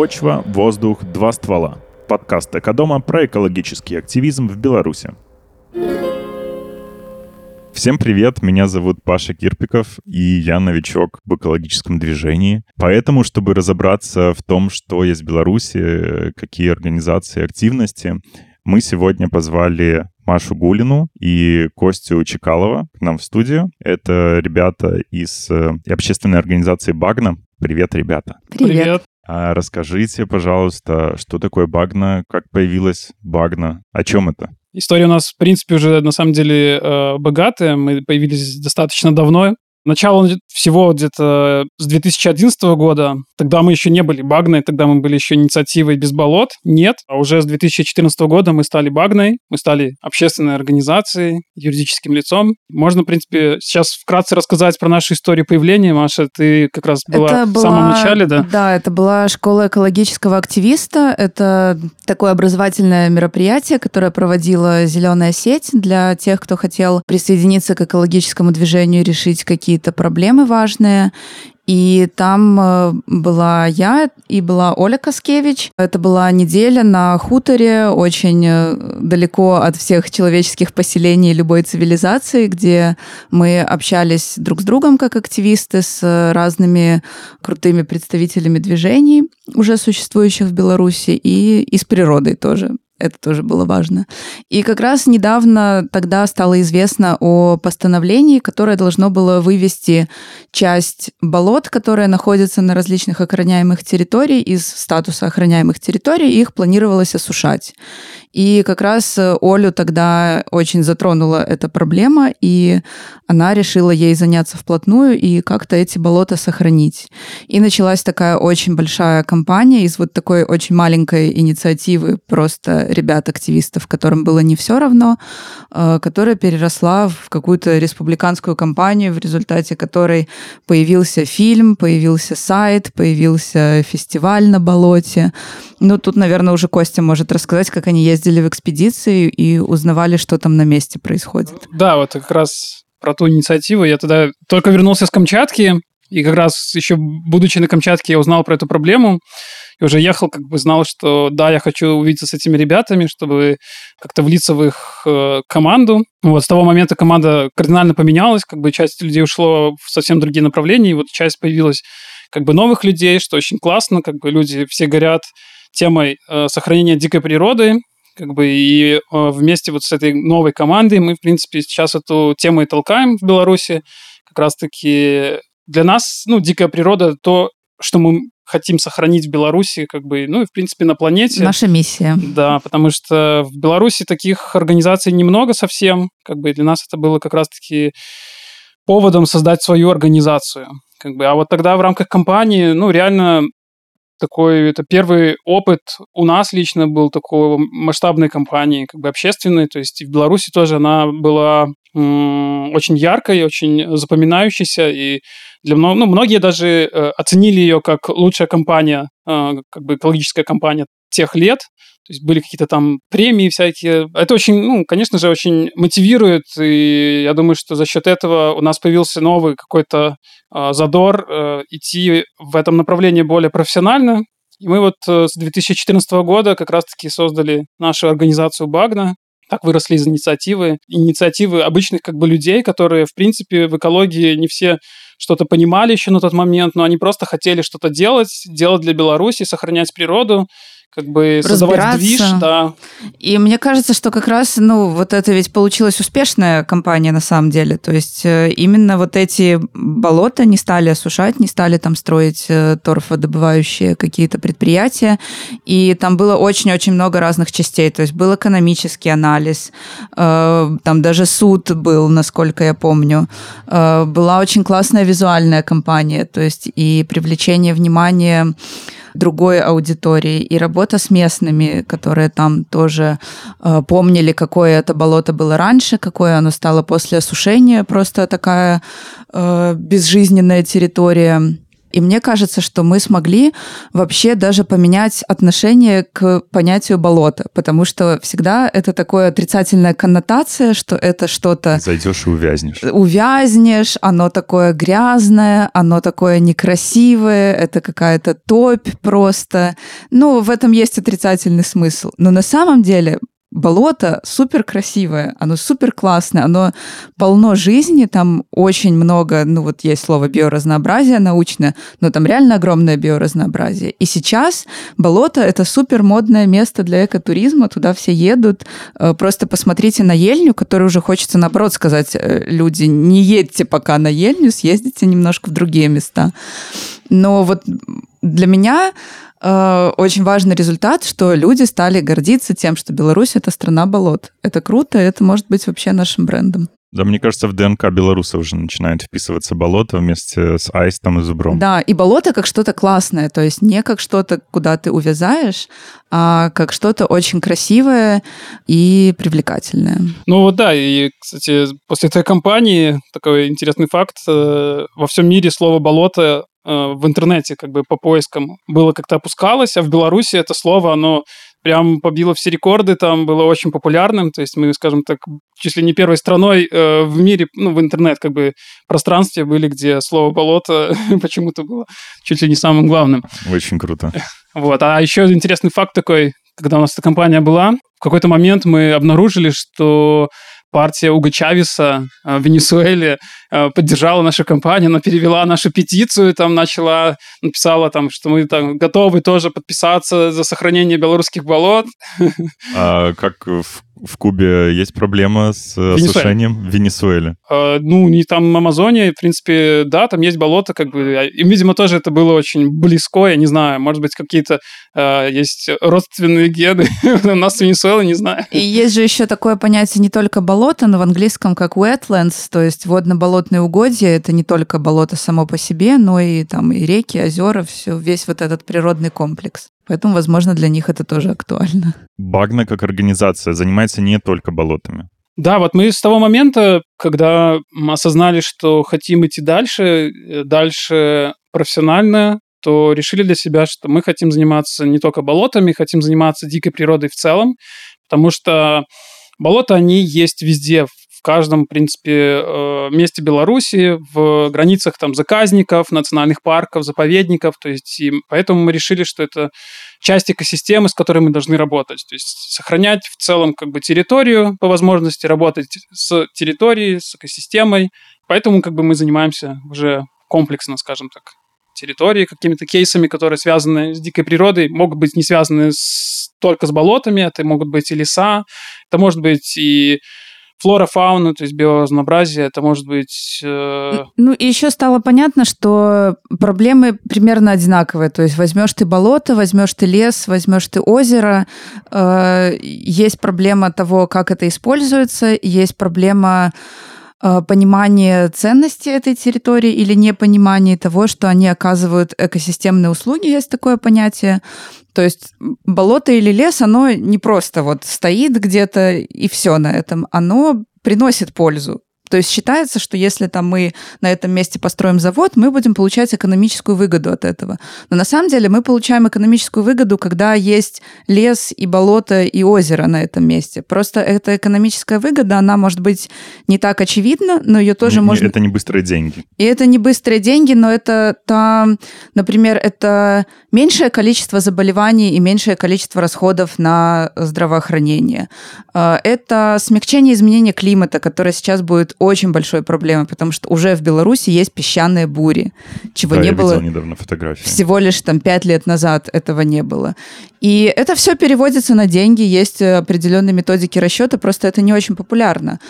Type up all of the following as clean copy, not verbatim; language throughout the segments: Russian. «Почва, воздух, два ствола» – подкаст «Экодома» про экологический активизм в Беларуси. Всем привет, меня зовут Паша Кирпиков, и я новичок в экологическом движении. Поэтому, чтобы разобраться в том, что есть в Беларуси, какие организации, активности, мы сегодня позвали Машу Гулину и Костю Чикалова к нам в студию. Это ребята из общественной организации «Багна». Привет, ребята. Привет. Расскажите, пожалуйста, что такое «Багна», как появилась «Багна», о чем это? История у нас, в принципе, уже на самом деле богатая. Мы появились достаточно давно. Начало всего где-то с 2011 года. Тогда мы еще не были «Багной», тогда мы были еще инициативой «Без болот». Нет. А уже с 2014 года мы стали «Багной», мы стали общественной организацией, юридическим лицом. Можно, в принципе, сейчас вкратце рассказать про нашу историю появления. Маша, ты как раз была в самом начале, да? Да, это была школа экологического активиста. Это такое образовательное мероприятие, которое проводила «Зеленая сеть» для тех, кто хотел присоединиться к экологическому движению, решить какие-то проблемы важные. И там была я, и была Оля Каскевич. Это была неделя на хуторе, очень далеко от всех человеческих поселений любой цивилизации, где мы общались друг с другом как активисты, с разными крутыми представителями движений, уже существующих в Беларуси, и с природой тоже. Это тоже было важно. И как раз недавно тогда стало известно о постановлении, которое должно было вывести часть болот, которые находятся на различных охраняемых территориях, из статуса охраняемых территорий, их планировалось осушать. И как раз Олю тогда очень затронула эта проблема, и она решила ей заняться вплотную и как-то эти болота сохранить. И началась такая очень большая кампания из вот такой очень маленькой инициативы просто ребят-активистов, которым было не все равно, которая переросла в какую-то республиканскую кампанию, в результате которой появился фильм, появился сайт, появился фестиваль на болоте. Ну, тут, наверное, уже Костя может рассказать, как они ездили в экспедиции и узнавали, что там на месте происходит. Да, вот как раз про ту инициативу. Я тогда только вернулся с Камчатки, и как раз еще будучи на Камчатке я узнал про эту проблему. И уже ехал, как бы знал, что да, я хочу увидеться с этими ребятами, чтобы как-то влиться в их команду. Вот с того момента команда кардинально поменялась, как бы часть людей ушло в совсем другие направления, и вот часть появилась как бы новых людей, что очень классно, как бы люди все горят темой сохранения дикой природы, как бы, и вместе вот с этой новой командой мы, в принципе, сейчас эту тему и толкаем в Беларуси. Как раз-таки для нас, ну, дикая природа, то, что мы хотим сохранить в Беларуси, как бы, ну и, в принципе, на планете. Наша миссия. Да, потому что в Беларуси таких организаций немного совсем, как бы, для нас это было как раз-таки поводом создать свою организацию, как бы. А вот тогда в рамках кампании, ну, реально такой, это первый опыт у нас лично был такой масштабной кампании, как бы общественной, то есть в Беларуси тоже она была очень яркой, очень запоминающейся, и для многие даже оценили ее как лучшая кампания, как бы экологическая кампания тех лет, то есть были какие-то там премии всякие. Это очень, ну, конечно же, очень мотивирует, и я думаю, что за счет этого у нас появился новый какой-то задор идти в этом направлении более профессионально. И мы вот с 2014 года как раз-таки создали нашу организацию «Багна». Так выросли из инициативы обычных как бы людей, которые, в принципе, в экологии не все что-то понимали еще на тот момент, но они просто хотели что-то делать для Беларуси, сохранять природу, как бы создавать движ, да. И мне кажется, что как раз, ну, вот это ведь получилась успешная кампания на самом деле. То есть именно вот эти болота не стали осушать, не стали там строить торфодобывающие какие-то предприятия. И там было очень-очень много разных частей. То есть был экономический анализ, там даже суд был, насколько я помню. Была очень классная визуальная кампания, то есть и привлечение внимания другой аудитории, и работа с местными, которые там тоже помнили, какое это болото было раньше, какое оно стало после осушения, просто такая безжизненная территория. И мне кажется, что мы смогли вообще даже поменять отношение к понятию болота, потому что всегда это такая отрицательная коннотация, что это что-то... Зайдешь и увязнешь. Увязнешь, оно такое грязное, оно такое некрасивое, это какая-то топь просто. Ну, в этом есть отрицательный смысл. Но на самом деле... Болото супер красивое, оно супер классное, оно полно жизни, там очень много, ну вот есть слово биоразнообразие научное, но там реально огромное биоразнообразие. И сейчас болото — это супер модное место для экотуризма, туда все едут. Просто посмотрите на Ельню, которую уже хочется, наоборот, сказать, люди, не едьте пока на Ельню, съездите немножко в другие места. Но вот для меня... очень важный результат, что люди стали гордиться тем, что Беларусь — это страна болот. Это круто, это может быть вообще нашим брендом. Да, мне кажется, в ДНК белорусов уже начинает вписываться болото вместе с аистом и зубром. Да, и болото как что-то классное, то есть не как что-то, куда ты увязаешь, а как что-то очень красивое и привлекательное. Ну вот да, и, кстати, после этой кампании такой интересный факт. Во всем мире слово «болото» в интернете как бы по поискам было как-то опускалось, а в Беларуси это слово, оно прям побило все рекорды, там было очень популярным, то есть мы, скажем так, чуть ли не первой страной в мире, ну, в интернет как бы пространстве были, где слово «болото» почему-то было чуть ли не самым главным. Очень круто. Вот, а еще интересный факт такой, когда у нас эта компания была, в какой-то момент мы обнаружили, что партия Уго Чавеса в Венесуэле поддержала нашу компанию, она перевела нашу петицию, там начала, написала, там, что мы там готовы тоже подписаться за сохранение белорусских болот. А как в Кубе есть проблема с осушением в Венесуэле? Ну, не там Амазония, в принципе, да, там есть болото, как бы, им, видимо, тоже это было очень близко, я не знаю, может быть, какие-то есть родственные гены у нас в Венесуэле, не знаю. И есть же еще такое понятие не только болото, но в английском как wetlands, то есть водно-болотные угодья, это не только болото само по себе, но и там и реки, озера, все, весь вот этот природный комплекс. Поэтому, возможно, для них это тоже актуально. Багна как организация занимается не только болотами. Да, вот мы с того момента, когда осознали, что хотим идти дальше профессионально, то решили для себя, что мы хотим заниматься не только болотами, хотим заниматься дикой природой в целом, потому что болота, они есть везде, в каждом, в принципе, месте Беларуси, в границах там заказников, национальных парков, заповедников. То есть, и поэтому мы решили, что это часть экосистемы, с которой мы должны работать. То есть сохранять в целом как бы территорию по возможности, работать с территорией, с экосистемой. Поэтому как бы мы занимаемся уже комплексно, скажем так, территорией, какими-то кейсами, которые связаны с дикой природой, могут быть не связаны только с болотами, это могут быть и леса, это может быть и... флора, фауна, то есть биоразнообразие, это может быть... Ну, и еще стало понятно, что проблемы примерно одинаковые. То есть возьмешь ты болото, возьмешь ты лес, возьмешь ты озеро. Есть проблема того, как это используется, есть проблема понимания ценности этой территории или непонимания того, что они оказывают экосистемные услуги, есть такое понятие. То есть болото или лес, оно не просто вот стоит где-то и все на этом, оно приносит пользу. То есть считается, что если там мы на этом месте построим завод, мы будем получать экономическую выгоду от этого. Но на самом деле мы получаем экономическую выгоду, когда есть лес и болото и озеро на этом месте. Просто эта экономическая выгода, она может быть не так очевидна, но ее тоже можно... Это не быстрые деньги. И это не быстрые деньги, но это там, например, это меньшее количество заболеваний и меньшее количество расходов на здравоохранение. Это смягчение изменения климата, которое сейчас будет очень большой проблемой, потому что уже в Беларуси есть песчаные бури, чего да, не было. Я видел недавно фотографии. Всего лишь там 5 лет назад этого не было. И это все переводится на деньги, есть определенные методики расчета, просто это не очень популярно.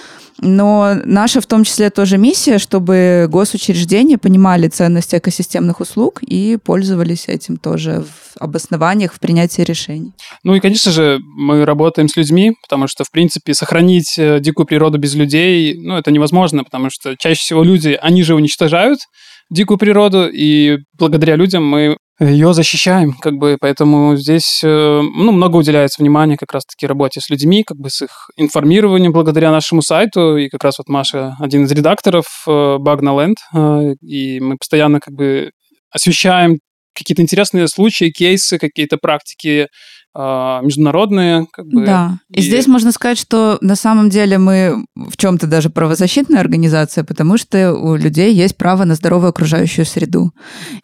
Но наша в том числе тоже миссия, чтобы госучреждения понимали ценность экосистемных услуг и пользовались этим тоже в обоснованиях, в принятии решений. Ну и, конечно же, мы работаем с людьми, потому что, в принципе, сохранить дикую природу без людей, ну, это невозможно, потому что чаще всего люди, они же уничтожают дикую природу, и благодаря людям мы ее защищаем, как бы, поэтому здесь, ну, много уделяется внимания как раз-таки работе с людьми, как бы с их информированием благодаря нашему сайту, и как раз вот Маша один из редакторов bahna.land, и мы постоянно как бы освещаем какие-то интересные случаи, кейсы, какие-то практики международные. Как бы, да, и здесь можно сказать, что на самом деле мы в чем-то даже правозащитная организация, потому что у людей есть право на здоровую окружающую среду.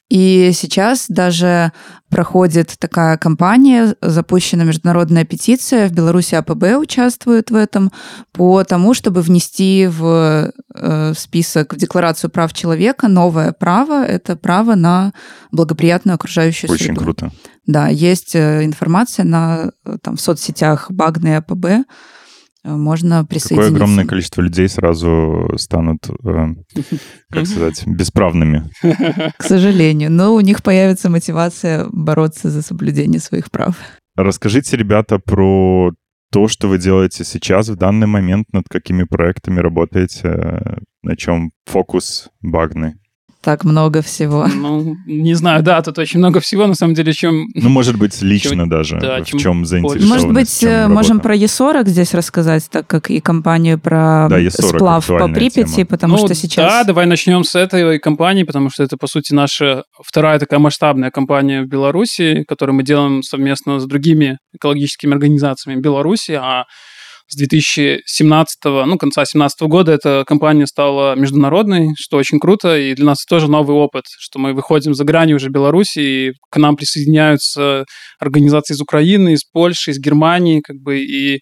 И сейчас даже проходит такая кампания, запущена международная петиция, в Беларуси АПБ участвует в этом, по тому, чтобы внести в список, в Декларацию прав человека новое право, это право на благоприятную окружающую среду. Очень круто. Да, есть информация на, там, в соцсетях Багна и АПБ, можно присоединиться. Какое огромное количество людей сразу станут, как сказать, бесправными. К сожалению, но у них появится мотивация бороться за соблюдение своих прав. Расскажите, ребята, про то, что вы делаете сейчас, в данный момент, над какими проектами работаете, на чем фокус Багны. Так много всего. Ну, не знаю, да, тут очень много всего, на самом деле, чем... Ну, может быть, лично чем, даже, да, в чем заинтересованность. Может быть, можем про Е40 здесь рассказать, так как и компанию про да, Е40, сплав по Припяти, тема. Потому что сейчас... Да, давай начнем с этой компании, потому что это, по сути, наша вторая такая масштабная компания в Беларуси, которую мы делаем совместно с другими экологическими организациями Беларуси, а с 2017, конца 2017 года эта компания стала международной, что очень круто, и для нас это тоже новый опыт, что мы выходим за грани уже Беларуси, и к нам присоединяются организации из Украины, из Польши, из Германии, как бы, и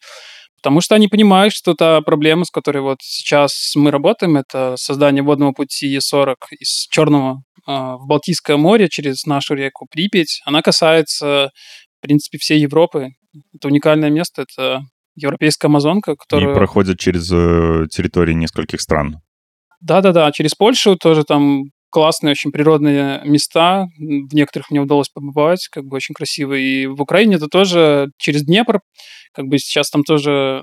потому что они понимают, что та проблема, с которой вот сейчас мы работаем, это создание водного пути Е40 из Черного в Балтийское море через нашу реку Припять, она касается, в принципе, всей Европы. Это уникальное место, это Европейская Амазонка, которая... И проходит через территории нескольких стран. Да-да-да, через Польшу тоже там классные очень природные места, в некоторых мне удалось побывать, как бы очень красиво. И в Украине это тоже через Днепр, как бы сейчас там тоже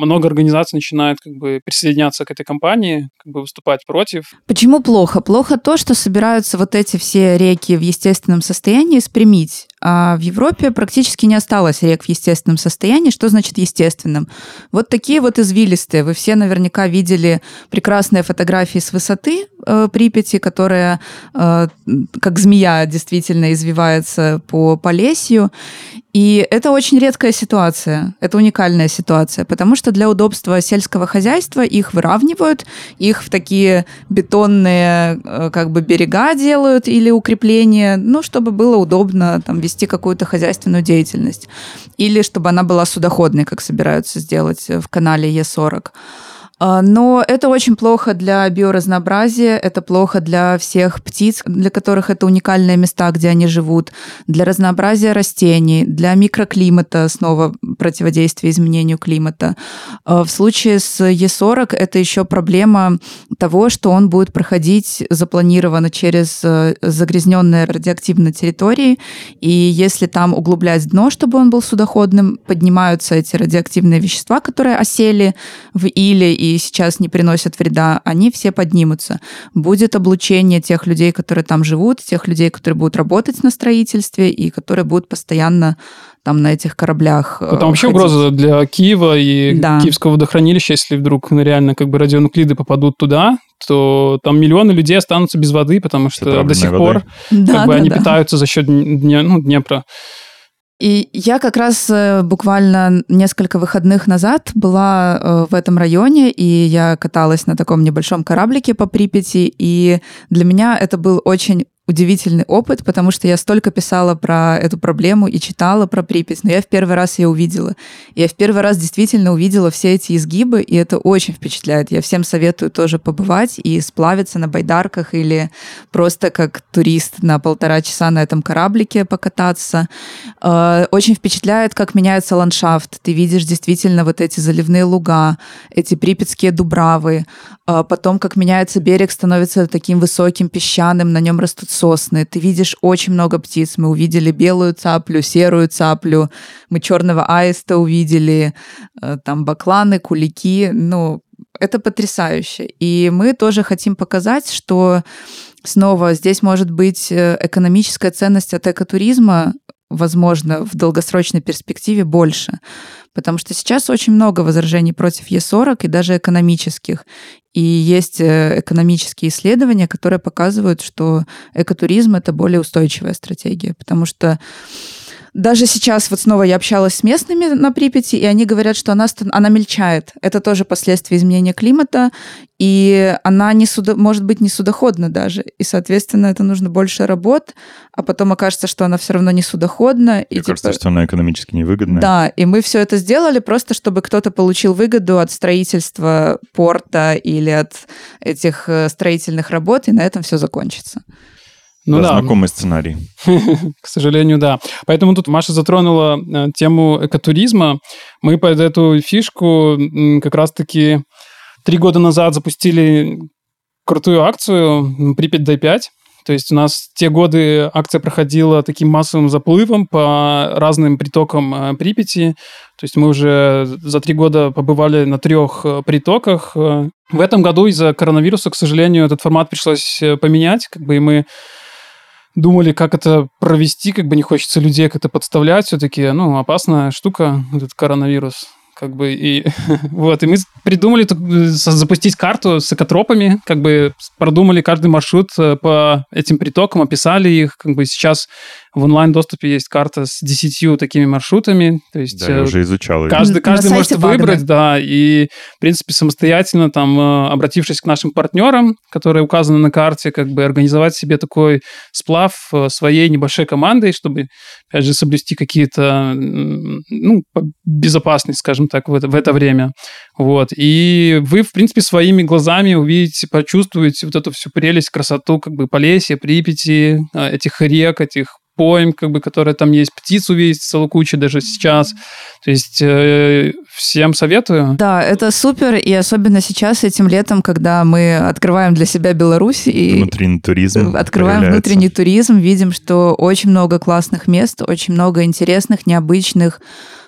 много организаций начинает как бы присоединяться к этой кампании, как бы выступать против. Почему плохо? Плохо то, что собираются вот эти все реки в естественном состоянии спрямить. А в Европе практически не осталось рек в естественном состоянии. Что значит естественным? Вот такие вот извилистые. Вы все наверняка видели прекрасные фотографии с высоты Припяти, которая как змея действительно извивается по Полесью. И это очень редкая ситуация, это уникальная ситуация, потому что для удобства сельского хозяйства их выравнивают, их в такие бетонные как бы берега делают или укрепления, ну, чтобы было удобно там вести какую-то хозяйственную деятельность. Или чтобы она была судоходной, как собираются сделать в канале Е40. Но это очень плохо для биоразнообразия, это плохо для всех птиц, для которых это уникальные места, где они живут, для разнообразия растений, для микроклимата, снова противодействия изменению климата. В случае с Е40 это еще проблема того, что он будет проходить запланированно через загрязненные радиоактивные территории, и если там углублять дно, чтобы он был судоходным, поднимаются эти радиоактивные вещества, которые осели в иле и сейчас не приносят вреда, они все поднимутся. Будет облучение тех людей, которые там живут, тех людей, которые будут работать на строительстве и которые будут постоянно там на этих кораблях. Там вообще угроза для Киева и Киевского водохранилища, если вдруг реально как бы радионуклиды попадут туда, то там миллионы людей останутся без воды, потому что до сих пор они питаются за счет Днепра. И я как раз буквально несколько выходных назад была в этом районе, и я каталась на таком небольшом кораблике по Припяти, и для меня это был очень удивительный опыт, потому что я столько писала про эту проблему и читала про Припять, но я в первый раз ее увидела. Я в первый раз действительно увидела все эти изгибы, и это очень впечатляет. Я всем советую тоже побывать и сплавиться на байдарках или просто как турист на 1,5 часа на этом кораблике покататься. Очень впечатляет, как меняется ландшафт. Ты видишь действительно вот эти заливные луга, эти припятские дубравы, потом как меняется берег, становится таким высоким, песчаным, на нем растут сосны, ты видишь очень много птиц, мы увидели белую цаплю, серую цаплю, мы черного аиста увидели, там бакланы, кулики, это потрясающе. И мы тоже хотим показать, что снова здесь может быть экономическая ценность от экотуризма, возможно, в долгосрочной перспективе больше. Потому что сейчас очень много возражений против Е40 и даже экономических. И есть экономические исследования, которые показывают, что экотуризм – это более устойчивая стратегия, потому что даже сейчас, вот снова я общалась с местными на Припяти, и они говорят, что она мельчает. Это тоже последствия изменения климата, и она может быть не судоходна даже. И, соответственно, это нужно больше работ, а потом окажется, что она все равно не судоходна. И кажется, что она экономически невыгодна. Да, и мы все это сделали просто, чтобы кто-то получил выгоду от строительства порта или от этих строительных работ, и на этом все закончится. Ну, да, знакомый сценарий. К сожалению, да. Поэтому тут Маша затронула тему экотуризма. Мы под эту фишку как раз-таки 3 года назад запустили крутую акцию «Припять, дай 5». То есть у нас в те годы акция проходила таким массовым заплывом по разным притокам Припяти. То есть мы уже за 3 года побывали на 3 притоках. В этом году из-за коронавируса, к сожалению, этот формат пришлось поменять. Как бы и мы думали, как это провести, как бы не хочется людей как-то подставлять, все-таки, ну, опасная штука, этот коронавирус, как бы, и вот, и мы придумали запустить карту с экотропами, как бы продумали каждый маршрут по этим притокам, описали их, как бы сейчас в онлайн-доступе есть карта с 10 такими маршрутами, то есть да, я уже изучал ее. Каждый может выбрать, да, и, в принципе, самостоятельно, там, обратившись к нашим партнерам, которые указаны на карте, как бы организовать себе такой сплав своей небольшой командой, чтобы, опять же, соблюсти какие-то, ну, безопасность, скажем так, в это время, вот, и вы, в принципе, своими глазами увидите, почувствуете вот эту всю прелесть, красоту, как бы, Полесья, Припяти, этих рек, этих пойм, как бы, которые там есть, птицу видеть целую кучу даже сейчас. То есть всем советую. Да, это супер, и особенно сейчас, этим летом, когда мы открываем для себя Беларусь. И внутренний туризм. Открываем внутренний туризм, видим, что очень много классных мест, очень много интересных, необычных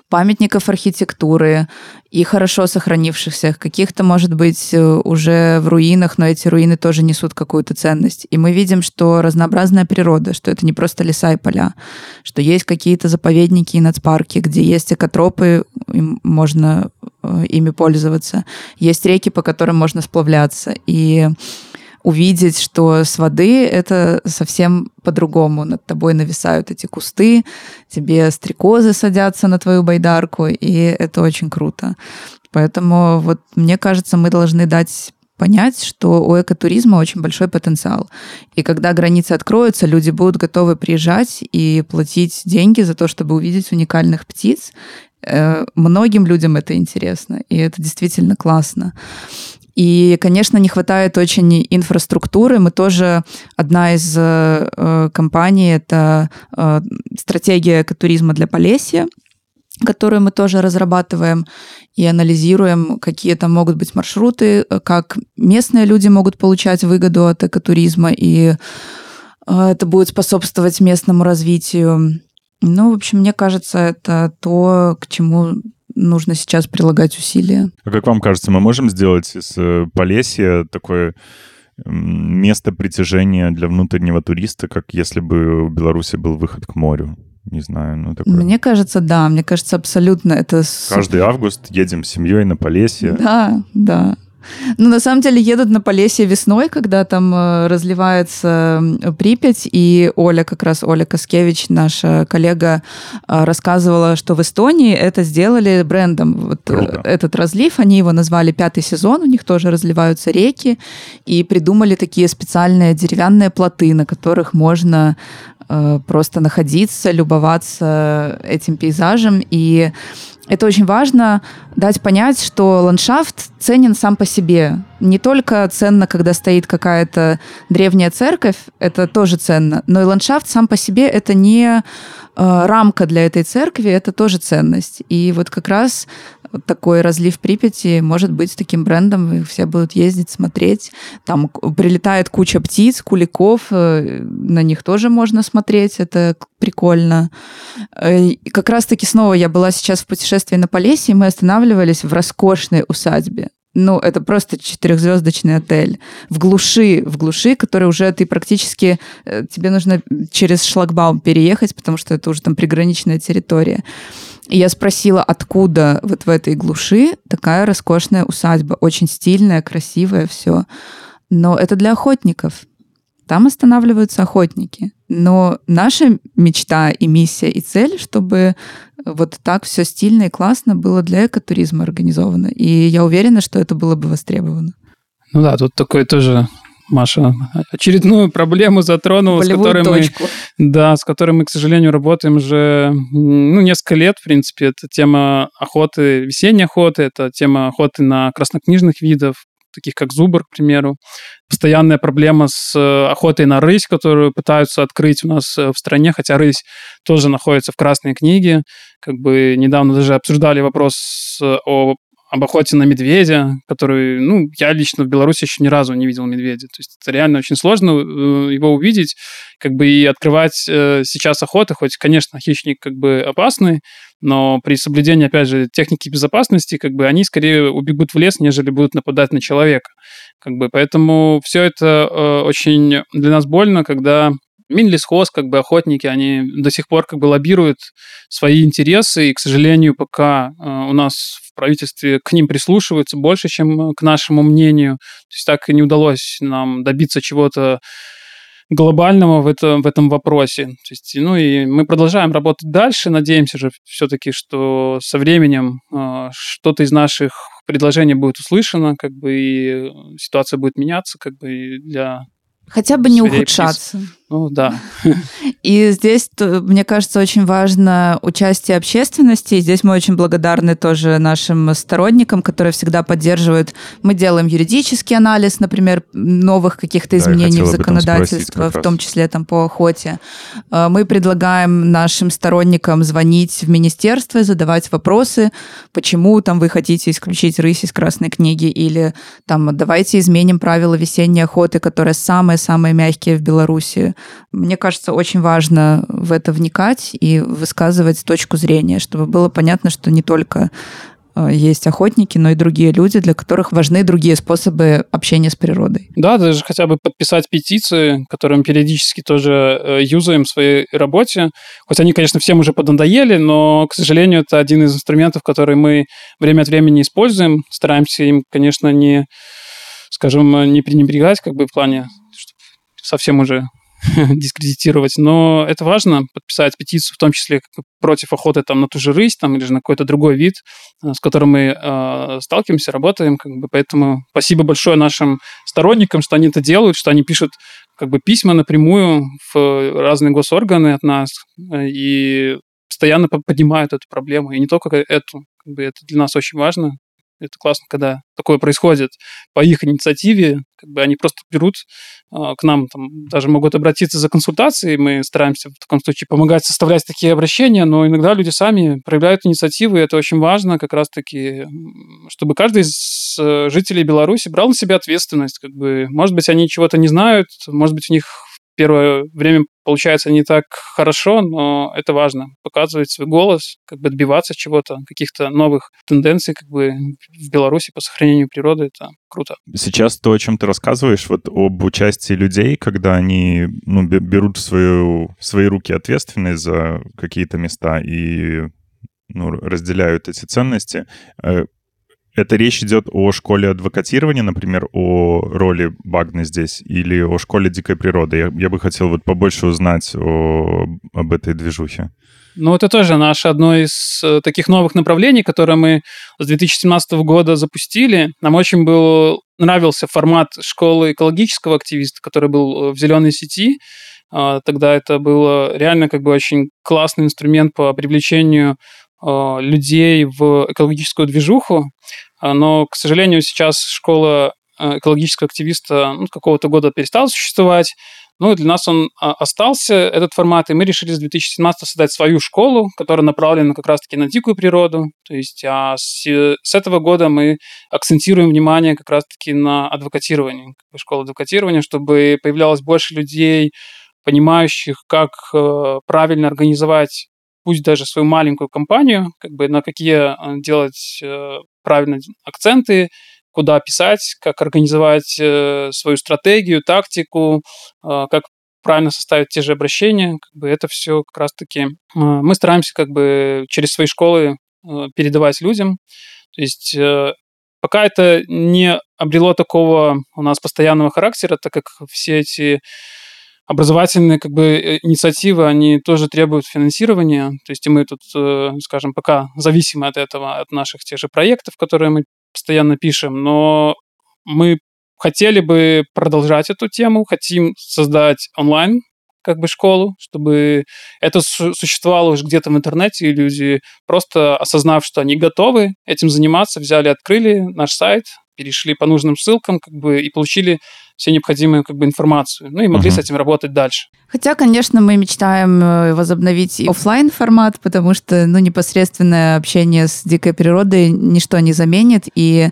памятников архитектуры и хорошо сохранившихся, каких-то, может быть, уже в руинах, но эти руины тоже несут какую-то ценность. И мы видим, что разнообразная природа, что это не просто леса и поля, что есть какие-то заповедники и нацпарки, где есть экотропы, можно ими пользоваться, есть реки, по которым можно сплавляться, и увидеть, что с воды это совсем по-другому. Над тобой нависают эти кусты, тебе стрекозы садятся на твою байдарку, и это очень круто. Поэтому вот мне кажется, мы должны дать понять, что у экотуризма очень большой потенциал. И когда границы откроются, люди будут готовы приезжать и платить деньги за то, чтобы увидеть уникальных птиц. Многим людям это интересно, и это действительно классно. И, конечно, не хватает очень инфраструктуры. Мы тоже, одна из компаний, это стратегия экотуризма для Полесья, которую мы тоже разрабатываем и анализируем, какие там могут быть маршруты, как местные люди могут получать выгоду от экотуризма, и это будет способствовать местному развитию. Ну, в общем, мне кажется, это то, к чему нужно сейчас прилагать усилия. А как вам кажется, мы можем сделать из Полесья такое место притяжения для внутреннего туриста, как если бы у Беларуси был выход к морю? Не знаю, ну такое. Мне кажется, да. Мне кажется, абсолютно это... Каждый август едем с семьей на Полесье. Да, да. Ну, на самом деле, едут на Полесье весной, когда там разливается Припять, и Оля, как раз Оля Каскевич, наша коллега, рассказывала, что в Эстонии это сделали брендом. Вот этот разлив, они его назвали «Пятый сезон», у них тоже разливаются реки, и придумали такие специальные деревянные плоты, на которых можно просто находиться, любоваться этим пейзажем. И это очень важно, дать понять, что ландшафт ценен сам по себе. Не только ценно, когда стоит какая-то древняя церковь, это тоже ценно, но и ландшафт сам по себе – это не рамка для этой церкви, это тоже ценность. И вот как раз такой разлив Припяти может быть таким брендом, и все будут ездить, смотреть. Там прилетает куча птиц, куликов, на них тоже можно смотреть, это прикольно. И как раз-таки снова я была сейчас в путешествии на Полесье, и мы останавливались в роскошной усадьбе. Ну, это просто 4-звездочный отель. В глуши, который уже ты практически... Тебе нужно через шлагбаум переехать, потому что это уже там приграничная территория. И я спросила, откуда вот в этой глуши такая роскошная усадьба, очень стильная, красивая, все. Но это для охотников. Там останавливаются охотники. Но наша мечта и миссия, и цель, чтобы вот так все стильно и классно было для экотуризма организовано. И я уверена, что это было бы востребовано. Ну да, тут такое тоже... Маша очередную проблему затронула, с которой мы, к сожалению, работаем уже несколько лет, в принципе. Это тема охоты, весенней охоты, это тема охоты на краснокнижных видов, таких как зубр, к примеру. Постоянная проблема с охотой на рысь, которую пытаются открыть у нас в стране, хотя рысь тоже находится в Красной книге. Как бы недавно даже обсуждали вопрос об охоте на медведя, который, я лично в Беларуси еще ни разу не видел медведя. То есть это реально очень сложно его увидеть, и открывать сейчас охоты, хоть, конечно, хищник опасный, но при соблюдении, опять же, техники безопасности, они скорее убегут в лес, нежели будут нападать на человека. Поэтому все это очень для нас больно, когда Минлесхоз, охотники, они до сих пор лоббируют свои интересы, и, к сожалению, пока у нас в правительстве к ним прислушиваются больше, чем к нашему мнению. То есть так и не удалось нам добиться чего-то глобального в этом вопросе. То есть, и мы продолжаем работать дальше, надеемся же все-таки, что со временем что-то из наших предложений будет услышано, и ситуация будет меняться, и для... Хотя бы не ухудшаться. Ну, да. И здесь, мне кажется, очень важно участие общественности. И здесь мы очень благодарны тоже нашим сторонникам, которые всегда поддерживают. Мы делаем юридический анализ, например, новых каких-то изменений в законодательство, в том числе по охоте. Мы предлагаем нашим сторонникам звонить в министерство и задавать вопросы, почему вы хотите исключить рысь из Красной книги, или давайте изменим правила весенней охоты, которые самые-самые мягкие в Беларуси. Мне кажется, очень важно в это вникать и высказывать точку зрения, чтобы было понятно, что не только есть охотники, но и другие люди, для которых важны другие способы общения с природой. Да, даже хотя бы подписать петиции, которые мы периодически тоже юзаем в своей работе. Хоть они, конечно, всем уже поднадоели, но, к сожалению, это один из инструментов, который мы время от времени используем. Стараемся им, конечно, не пренебрегать, в плане, чтобы совсем уже дискредитировать. Но это важно, подписать петицию, в том числе против охоты на ту же рысь, или же на какой-то другой вид, с которым мы сталкиваемся, работаем. Поэтому спасибо большое нашим сторонникам, что они это делают, что они пишут письма напрямую в разные госорганы от нас и постоянно поднимают эту проблему. И не только эту. Это для нас очень важно. Это классно, когда такое происходит по их инициативе. Они просто берут к нам, даже могут обратиться за консультацией. Мы стараемся в таком случае помогать составлять такие обращения, но иногда люди сами проявляют инициативу, и это очень важно как раз-таки, чтобы каждый из жителей Беларуси брал на себя ответственность. Может быть, они чего-то не знают, может быть, у них в первое время получается не так хорошо, но это важно. Показывать свой голос, добиваться чего-то, каких-то новых тенденций в Беларуси по сохранению природы. Это круто. Сейчас то, о чем ты рассказываешь, об участии людей, когда они берут в свои руки ответственность за какие-то места и разделяют эти ценности. Это речь идет о школе адвокатирования, например, о роли Багны здесь, или о школе дикой природы? Я бы хотел побольше узнать об этой движухе. Это тоже наше одно из таких новых направлений, которые мы с 2017 года запустили. Нам очень нравился формат школы экологического активиста, который был в «Зеленой сети». Тогда это был реально очень классный инструмент по привлечению людей в экологическую движуху, но, к сожалению, сейчас школа экологического активиста какого-то года перестала существовать, для нас он остался, этот формат, и мы решили с 2017 создать свою школу, которая направлена как раз-таки на дикую природу, то есть с этого года мы акцентируем внимание как раз-таки на адвокатировании, школу адвокатирования, чтобы появлялось больше людей, понимающих, как правильно организовать пусть даже свою маленькую компанию, на какие делать правильные акценты, куда писать, как организовать свою стратегию, тактику, как правильно составить те же обращения. Как бы это все как раз-таки мы стараемся как бы через свои школы передавать людям. То есть пока это не обрело такого у нас постоянного характера, так как все эти образовательные как бы инициативы, они тоже требуют финансирования. То есть мы тут, скажем, пока зависимы от этого, от наших тех же проектов, которые мы постоянно пишем, но мы хотели бы продолжать эту тему, хотим создать онлайн как бы школу, чтобы это существовало уже где-то в интернете, и люди, просто осознав, что они готовы этим заниматься, взяли, открыли наш сайт, перешли по нужным ссылкам как бы, и получили все необходимую как бы, информацию, ну и могли с этим работать дальше. Хотя, конечно, мы мечтаем возобновить и офлайн формат, потому что ну, непосредственное общение с дикой природой ничто не заменит, и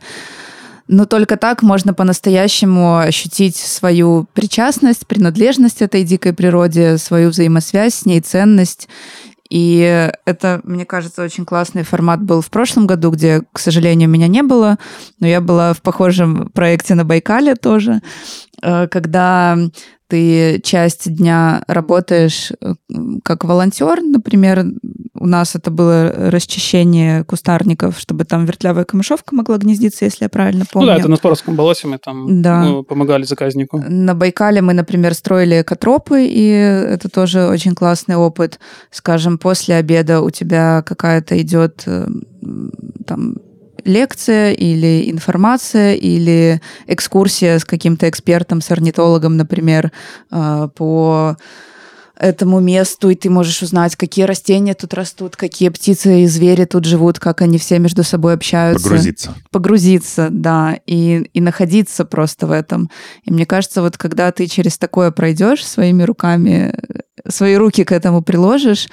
но только так можно по-настоящему ощутить свою причастность, принадлежность этой дикой природе, свою взаимосвязь с ней, ценность. И это, мне кажется, очень классный формат был в прошлом году, где, к сожалению, меня не было, но я была в похожем проекте на Байкале тоже, когда ты часть дня работаешь как волонтер, например, у нас это было расчищение кустарников, чтобы там вертлявая камышовка могла гнездиться, если я правильно помню. Ну да, это на Споровском болоте мы там помогали заказнику. На Байкале мы, например, строили экотропы, и это тоже очень классный опыт. Скажем, после обеда у тебя какая-то идет там лекция или информация, или экскурсия с каким-то экспертом, с орнитологом, например, по этому месту, и ты можешь узнать, какие растения тут растут, какие птицы и звери тут живут, как они все между собой общаются. Погрузиться, да, и находиться просто в этом. И мне кажется, вот когда ты через такое пройдешь своими руками, свои руки к этому приложишь,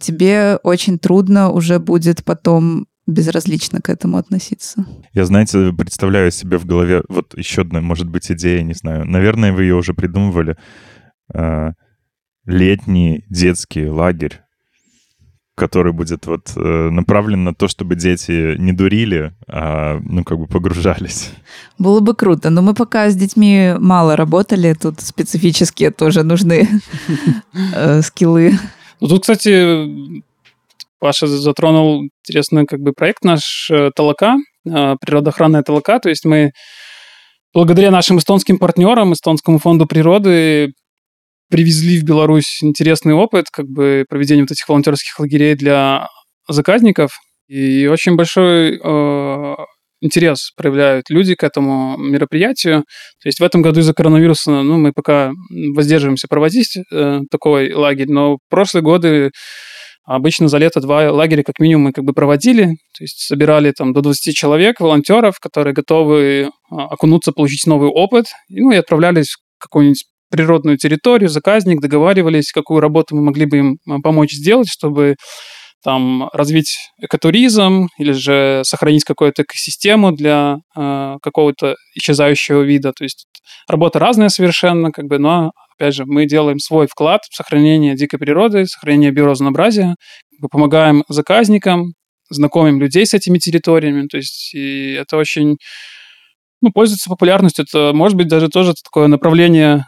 тебе очень трудно уже будет потом безразлично к этому относиться. Я, знаете, представляю себе в голове вот еще одна, может быть, идея, не знаю. Наверное, вы ее уже придумывали. Летний детский лагерь, который будет вот направлен на то, чтобы дети не дурили, а ну как бы погружались. Было бы круто, но мы пока с детьми мало работали, тут специфические тоже нужны скиллы. Ну тут, кстати, Паша затронул интересный как бы проект наш Толока, природоохранная Толока, то есть мы благодаря нашим эстонским партнерам, эстонскому фонду природы привезли в Беларусь интересный опыт как бы проведения вот этих волонтерских лагерей для заказников, и очень большой интерес проявляют люди к этому мероприятию. То есть в этом году из-за коронавируса ну, мы пока воздерживаемся проводить такой лагерь, но в прошлые годы обычно за лето два лагеря как минимум мы как бы проводили, то есть собирали там до 20 человек, волонтеров, которые готовы окунуться, получить новый опыт, ну и отправлялись в какую-нибудь природную территорию, заказник, договаривались, какую работу мы могли бы им помочь сделать, чтобы там развить экотуризм или же сохранить какую-то экосистему для какого-то исчезающего вида. То есть работа разная совершенно, как бы, но, опять же, мы делаем свой вклад в сохранение дикой природы, сохранение биоразнообразия, как бы помогаем заказникам, знакомим людей с этими территориями. То есть и это очень... Ну, пользуется популярностью. Это, может быть, даже тоже такое направление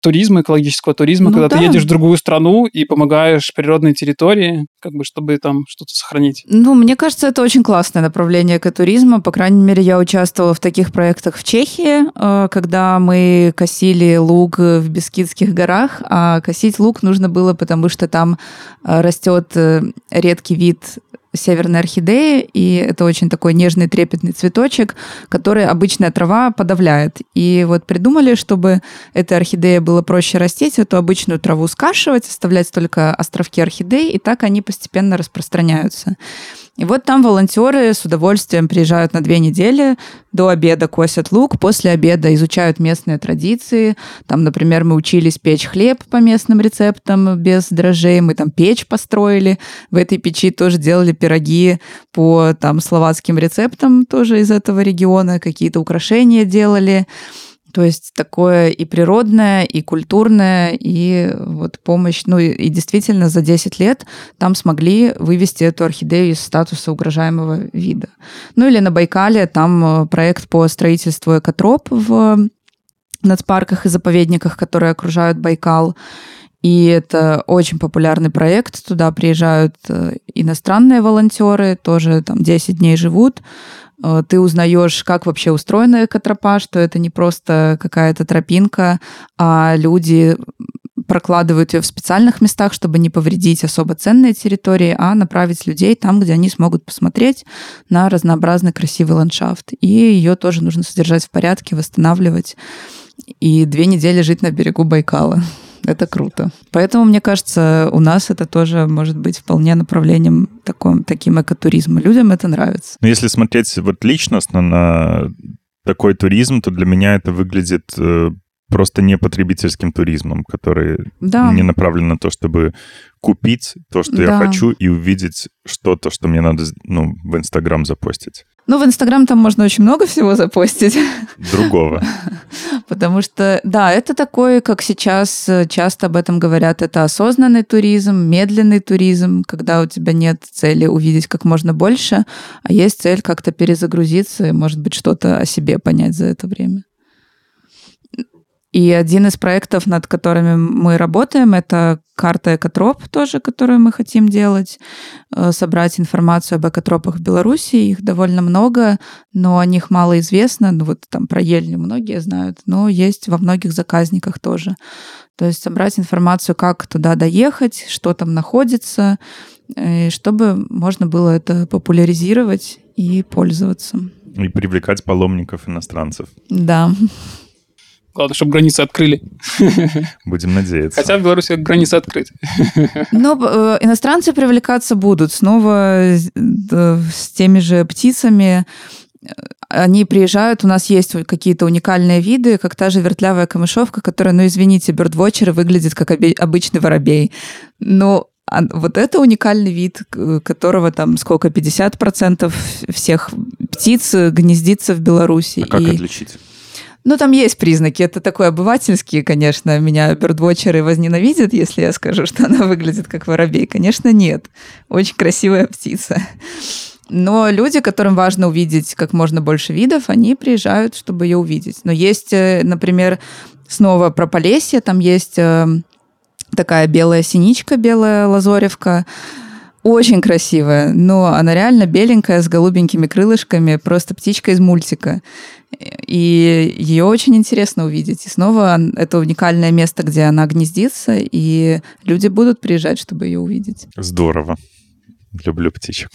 туризма, экологического туризма, ну, когда ты едешь в другую страну и помогаешь природной территории, как бы, чтобы там что-то сохранить. Ну, мне кажется, это очень классное направление экотуризма. По крайней мере, я участвовала в таких проектах в Чехии, когда мы косили луг в Бескидских горах, а косить луг нужно было, потому что там растет редкий вид северной орхидеи, и это очень такой нежный трепетный цветочек, который обычная трава подавляет. И вот придумали, чтобы этой орхидее было проще растить, эту обычную траву скашивать, оставлять только островки орхидей, и так они постепенно распространяются. И вот там волонтеры с удовольствием приезжают на 2 недели, до обеда косят лук, после обеда изучают местные традиции. Там, например, мы учились печь хлеб по местным рецептам без дрожжей, мы там печь построили, в этой печи тоже делали пироги по там словацким рецептам тоже из этого региона, какие-то украшения делали. То есть такое и природное, и культурное, и вот помощь. Ну и действительно за 10 лет там смогли вывести эту орхидею из статуса угрожаемого вида. Ну или на Байкале там проект по строительству экотроп в нацпарках и заповедниках, которые окружают Байкал. И это очень популярный проект. Туда приезжают иностранные волонтеры, тоже там 10 дней живут. Ты узнаешь, как вообще устроена экотропа, что это не просто какая-то тропинка, а люди прокладывают ее в специальных местах, чтобы не повредить особо ценные территории, а направить людей там, где они смогут посмотреть на разнообразный красивый ландшафт. И ее тоже нужно содержать в порядке, восстанавливать. И 2 недели жить на берегу Байкала. Это круто. Поэтому, мне кажется, у нас это тоже может быть вполне направлением таким экотуризма. Людям это нравится. Но если смотреть вот личностно на такой туризм, то для меня это выглядит просто не потребительским туризмом, который не направлен на то, чтобы купить то, что я хочу, и увидеть что-то, что мне надо в Инстаграм запостить. Ну, в Инстаграм там можно очень много всего запостить. Другого. Потому что, да, это такое, как сейчас часто об этом говорят, это осознанный туризм, медленный туризм, когда у тебя нет цели увидеть как можно больше, а есть цель как-то перезагрузиться и, может быть, что-то о себе понять за это время. И один из проектов, над которыми мы работаем, это карта экотроп тоже, которую мы хотим делать, собрать информацию об экотропах в Беларуси. Их довольно много, но о них мало известно. Ну, вот там про Ельню многие знают, но есть во многих заказниках тоже. То есть собрать информацию, как туда доехать, что там находится, чтобы можно было это популяризировать и пользоваться. И привлекать паломников-иностранцев. Да. Главное, чтобы границы открыли. Будем надеяться. Хотя в Беларуси границы открыты. Но иностранцы привлекаться будут. Снова с теми же птицами. Они приезжают, у нас есть какие-то уникальные виды, как та же вертлявая камышовка, которая, бердвотчер выглядит как обычный воробей. Но вот это уникальный вид, которого там 50% всех птиц гнездится в Беларуси. А как отличить? Там есть признаки. Это такой обывательский, конечно. Меня бёрдвотчеры возненавидят, если я скажу, что она выглядит как воробей. Конечно, нет. Очень красивая птица. Но люди, которым важно увидеть как можно больше видов, они приезжают, чтобы ее увидеть. Но есть, например, снова про Полесье. Там есть такая белая синичка, белая лазоревка. Очень красивая, но она реально беленькая, с голубенькими крылышками, просто птичка из мультика. И ее очень интересно увидеть. И снова это уникальное место, где она гнездится, и люди будут приезжать, чтобы ее увидеть. Здорово. Люблю птичек.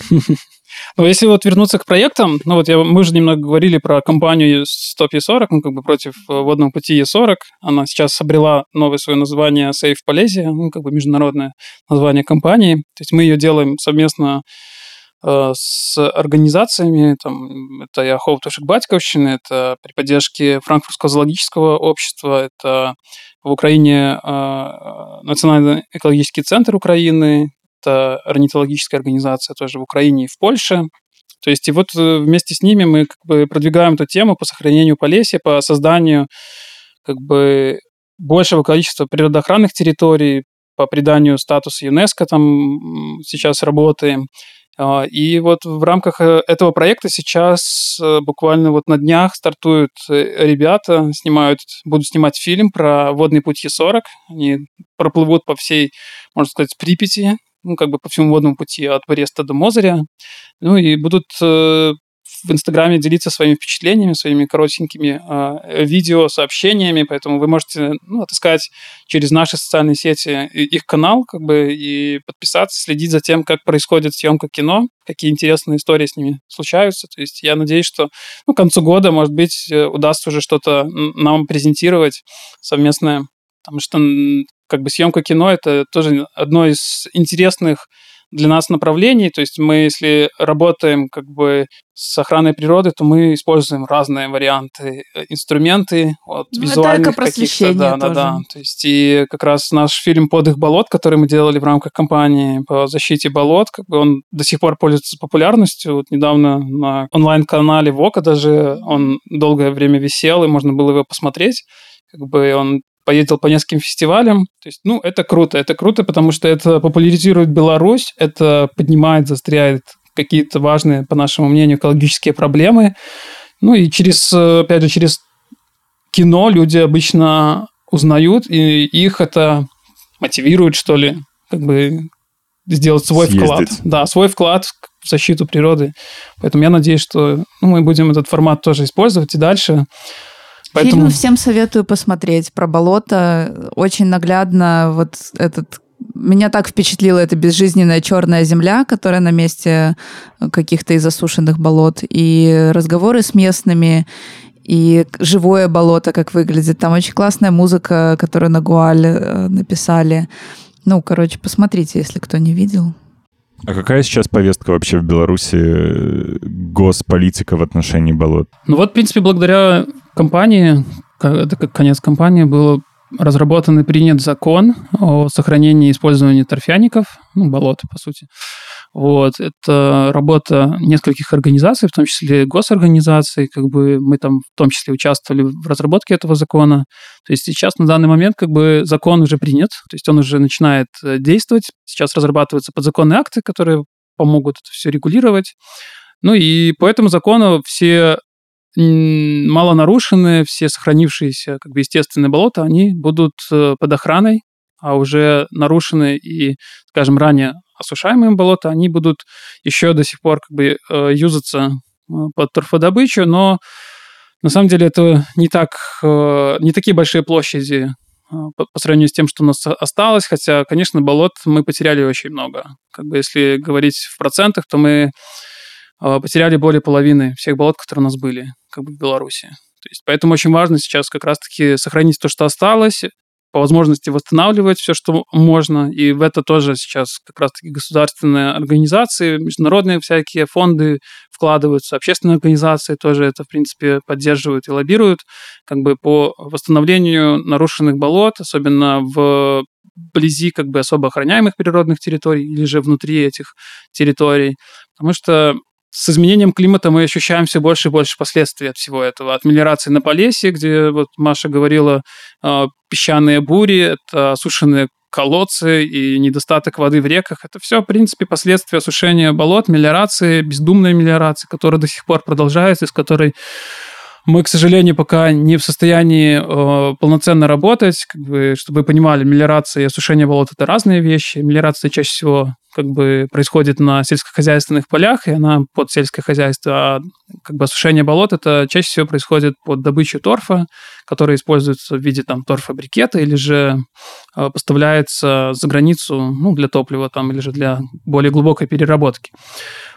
Ну, если вернуться к проектам, мы же немного говорили про компанию Stop Е40, против водного пути Е40. Она сейчас обрела новое свое название Safe Полесье, международное название компании. То есть мы ее делаем совместно с организациями, это и Ахов Тушек-Батьковщины, это при поддержке Франкфуртского зоологического общества, это в Украине Национальный экологический центр Украины, это орнитологическая организация тоже в Украине и в Польше. То есть и вместе с ними мы продвигаем эту тему по сохранению Полесья, по созданию большего количества природоохранных территорий, по приданию статуса ЮНЕСКО сейчас работаем. И в рамках этого проекта сейчас буквально на днях стартуют ребята, будут снимать фильм про водный путь Е40. Они проплывут по всей, можно сказать, Припяти, по всему водному пути от Бреста до Мозыря. И будут в Инстаграме делиться своими впечатлениями, своими коротенькими видео, сообщениями, поэтому вы можете отыскать через наши социальные сети их канал, и подписаться, следить за тем, как происходит съемка кино, какие интересные истории с ними случаются. То есть я надеюсь, что к концу года, может быть, удастся уже что-то нам презентировать совместное, потому что съемка кино — это тоже одно из интересных для нас направлений, то есть мы, если работаем с охраной природы, то мы используем разные варианты, инструменты, визуальных каких-то. Просвещение да. То есть и как раз наш фильм «Подых болот», который мы делали в рамках кампании по защите болот, он до сих пор пользуется популярностью. Недавно на онлайн-канале Вока даже он долгое время висел, и можно было его посмотреть. Он поездил по нескольким фестивалям. То есть, это круто, потому что это популяризирует Беларусь, это поднимает, застряет какие-то важные, по нашему мнению, экологические проблемы. И через кино люди обычно узнают, и их это мотивирует, что ли, как бы сделать свой вклад. Да, свой вклад в защиту природы. Поэтому я надеюсь, что мы будем этот формат тоже использовать и дальше. Поэтому... Фильм всем советую посмотреть про болото. Очень наглядно вот этот... Меня так впечатлила эта безжизненная черная земля, которая на месте каких-то из осушенных болот. И разговоры с местными, и живое болото, как выглядит. там очень классная музыка, которую на Гуале написали. Ну, короче, посмотрите, если кто не видел. А какая сейчас повестка вообще в Беларуси, госполитика в отношении болот? Ну вот, в принципе, благодаря компании, это как конец кампании, был разработан и принят закон о сохранении и использовании торфяников, ну, болот, по сути. Вот, это работа нескольких организаций, в том числе госорганизаций, как бы мы там в том числе участвовали в разработке этого закона. То есть сейчас на данный момент как бы закон уже принят, то есть он уже начинает действовать. Сейчас разрабатываются подзаконные акты, которые помогут это все регулировать. Ну и по этому закону все малонарушенные, все сохранившиеся как бы естественные болота, они будут под охраной, а уже нарушенные и, скажем, ранее осушаемые болота, они будут еще до сих пор как бы юзаться под торфодобычу, но на самом деле это не такие большие площади по сравнению с тем, что у нас осталось, хотя, конечно, болот мы потеряли очень много. Как бы если говорить в процентах, то мы потеряли более половины всех болот, которые у нас были как бы в Беларуси. То есть, поэтому очень важно сейчас как раз-таки сохранить то, что осталось, по возможности восстанавливать все, что можно. И в это тоже сейчас как раз-таки государственные организации, международные всякие фонды вкладываются, общественные организации тоже это, в принципе, поддерживают и лоббируют как бы по восстановлению нарушенных болот, особенно вблизи как бы особо охраняемых природных территорий или же внутри этих территорий. Потому что с изменением климата мы ощущаем все больше и больше последствий от всего этого. От мелиорации на Полесье, где вот Маша говорила, песчаные бури, это осушенные колодцы и недостаток воды в реках. Это все, в принципе, последствия осушения болот, мелиорации, бездумной мелиорации, которая до сих пор продолжается, из которой мы, к сожалению, пока не в состоянии полноценно работать. Как бы, чтобы вы понимали, мелиорация и осушение болот – это разные вещи. Мелиорация чаще всего как бы происходит на сельскохозяйственных полях, и она под сельское хозяйство. А как бы осушение болот – это чаще всего происходит под добычу торфа, который используется в виде там, торфобрикета или же поставляется за границу ну, для топлива там, или же для более глубокой переработки.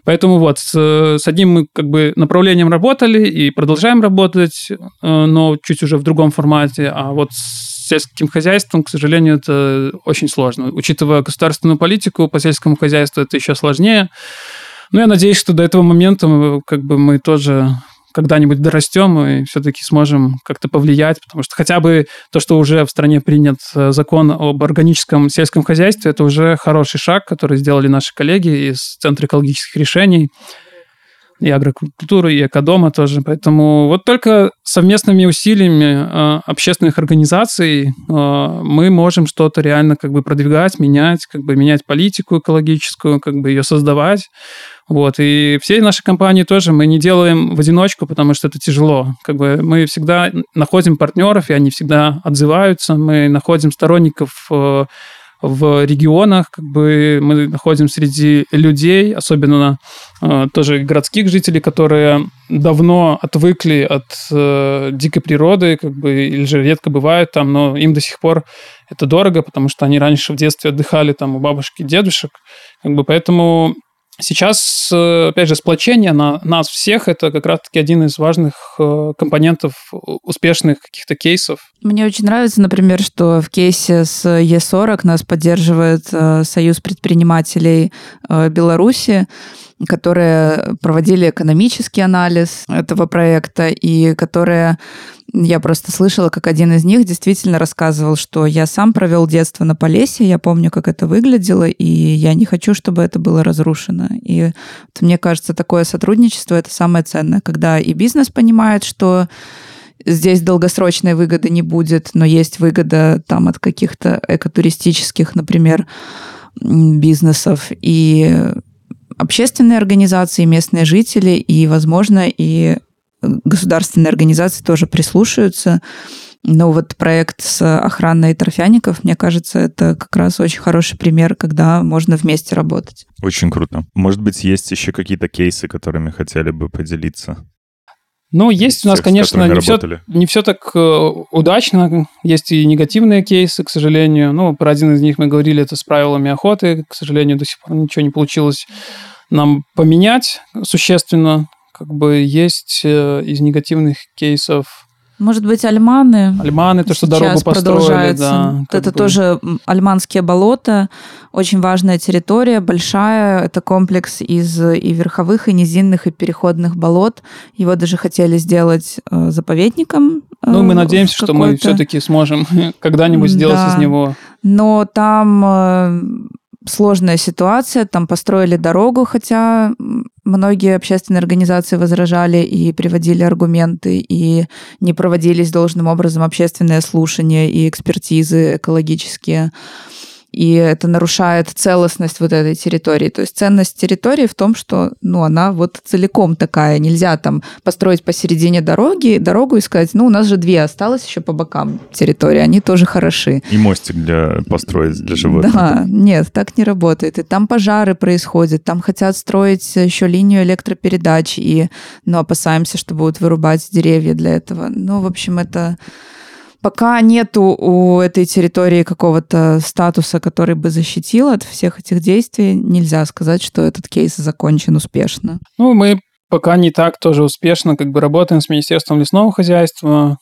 Поэтому вот с одним мы как бы направлением работали и продолжаем работать, но чуть уже в другом формате. А вот с сельским хозяйством, к сожалению, это очень сложно. Учитывая государственную политику, по сельскому хозяйству это еще сложнее. Но я надеюсь, что до этого момента как бы, мы тоже когда-нибудь дорастем и все-таки сможем как-то повлиять, потому что хотя бы то, что уже в стране принят закон об органическом сельском хозяйстве, это уже хороший шаг, который сделали наши коллеги из Центра экологических решений, и агрокультуры, и экодома тоже. Поэтому вот только совместными усилиями общественных организаций мы можем что-то реально как бы продвигать, менять политику экологическую, как бы ее создавать. Вот, и все наши компании тоже мы не делаем в одиночку, потому что это тяжело. Как бы мы всегда находим партнеров, и они всегда отзываются. Мы находим сторонников в регионах, как бы мы находим среди людей, особенно тоже городских жителей, которые давно отвыкли от дикой природы, как бы, или же редко бывают там, но им до сих пор это дорого, потому что они раньше в детстве отдыхали там у бабушек и дедушек. Как бы, поэтому... Сейчас, опять же, сплочение на нас всех – это как раз-таки один из важных компонентов успешных каких-то кейсов. Мне очень нравится, например, что в кейсе с Е40 нас поддерживает Союз предпринимателей Беларуси, которые проводили экономический анализ этого проекта, и которые... Я просто слышала, как один из них действительно рассказывал, что я сам провел детство на Полесье, я помню, как это выглядело, и я не хочу, чтобы это было разрушено. И вот, мне кажется, такое сотрудничество – это самое ценное, когда и бизнес понимает, что здесь долгосрочной выгоды не будет, но есть выгода там, от каких-то экотуристических, например, бизнесов, и общественные организации, местные жители, и, возможно, и государственные организации тоже прислушаются. Но вот проект с охраной торфяников, мне кажется, это как раз очень хороший пример, когда можно вместе работать. Очень круто. Может быть, есть еще какие-то кейсы, которыми хотели бы поделиться? Ну, есть у нас, конечно, не все так удачно. Есть и негативные кейсы, к сожалению. Ну, про один из них мы говорили, это с правилами охоты. К сожалению, до сих пор ничего не получилось нам поменять существенно. Как бы есть из негативных кейсов... Может быть, альманы. Альманы, то, что дорогу построили. Да, это тоже Альманские болота. Очень важная территория, большая. Это комплекс из и верховых, и низинных, и переходных болот. Его даже хотели сделать заповедником. Ну, мы надеемся, что мы все-таки сможем когда-нибудь сделать из него. Но там... сложная ситуация, там построили дорогу, хотя многие общественные организации возражали и приводили аргументы, и не проводились должным образом общественные слушания и экспертизы экологические. И это нарушает целостность вот этой территории. То есть ценность территории в том, что ну, она вот целиком такая. Нельзя там построить посередине дорогу и сказать, ну, у нас же две осталось еще по бокам территории, они тоже хороши. И мостик построить для животных. Да, нет, так не работает. И там пожары происходят, там хотят строить еще линию электропередач, и опасаемся, что будут вырубать деревья для этого. Ну, в общем, это... Пока нету у этой территории какого-то статуса, который бы защитил от всех этих действий, нельзя сказать, что этот кейс закончен успешно. Ну, мы пока не так тоже успешно работаем с Министерством лесного хозяйства.